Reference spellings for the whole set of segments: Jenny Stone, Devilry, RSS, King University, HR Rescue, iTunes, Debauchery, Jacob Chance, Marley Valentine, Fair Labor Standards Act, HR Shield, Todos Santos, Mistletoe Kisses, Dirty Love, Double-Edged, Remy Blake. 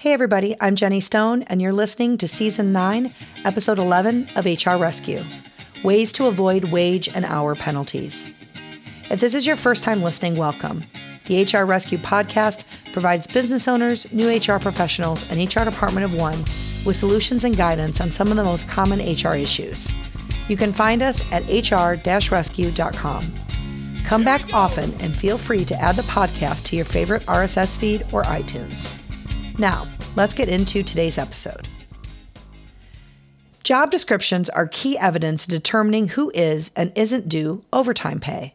Hey everybody, I'm Jenny Stone, and you're listening to Season 9, Episode 11 of HR Rescue, Ways to Avoid Wage and Hour Penalties. If this is your first time listening, welcome. The HR Rescue podcast provides business owners, new HR professionals, and HR Department of One with solutions and guidance on some of the most common HR issues. You can find us at hr-rescue.com. Come back often and feel free to add the podcast to your favorite RSS feed or iTunes. Now, let's get into today's episode. Job descriptions are key evidence in determining who is and isn't due overtime pay.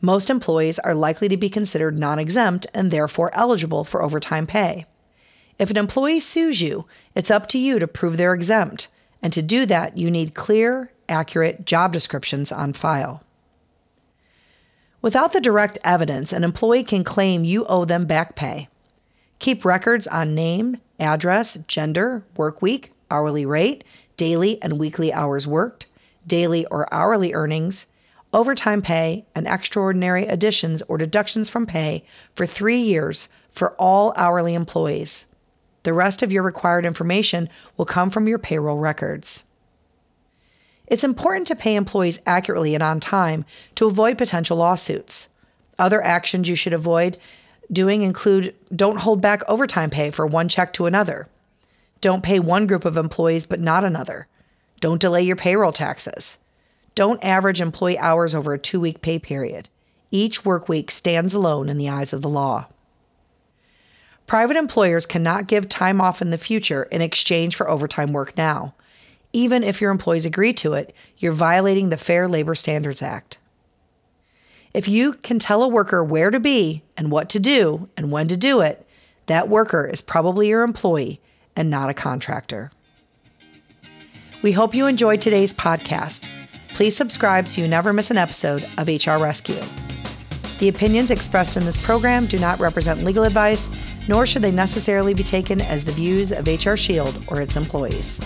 Most employees are likely to be considered non-exempt and therefore eligible for overtime pay. If an employee sues you, it's up to you to prove they're exempt, and to do that, you need clear, accurate job descriptions on file. Without the direct evidence, an employee can claim you owe them back pay. Keep records on name, address, gender, work week, hourly rate, daily and weekly hours worked, daily or hourly earnings, overtime pay, and extraordinary additions or deductions from pay for 3 years for all hourly employees. The rest of your required information will come from your payroll records. It's important to pay employees accurately and on time to avoid potential lawsuits. Other actions you should avoid doing include: don't hold back overtime pay for one check to another. Don't pay one group of employees but not another. Don't delay your payroll taxes. Don't average employee hours over a 2-week pay period. Each work week stands alone in the eyes of the law. Private employers cannot give time off in the future in exchange for overtime work now. Even if your employees agree to it, you're violating the Fair Labor Standards Act. If you can tell a worker where to be and what to do and when to do it, that worker is probably your employee and not a contractor. We hope you enjoyed today's podcast. Please subscribe so you never miss an episode of HR Rescue. The opinions expressed in this program do not represent legal advice, nor should they necessarily be taken as the views of HR Shield or its employees.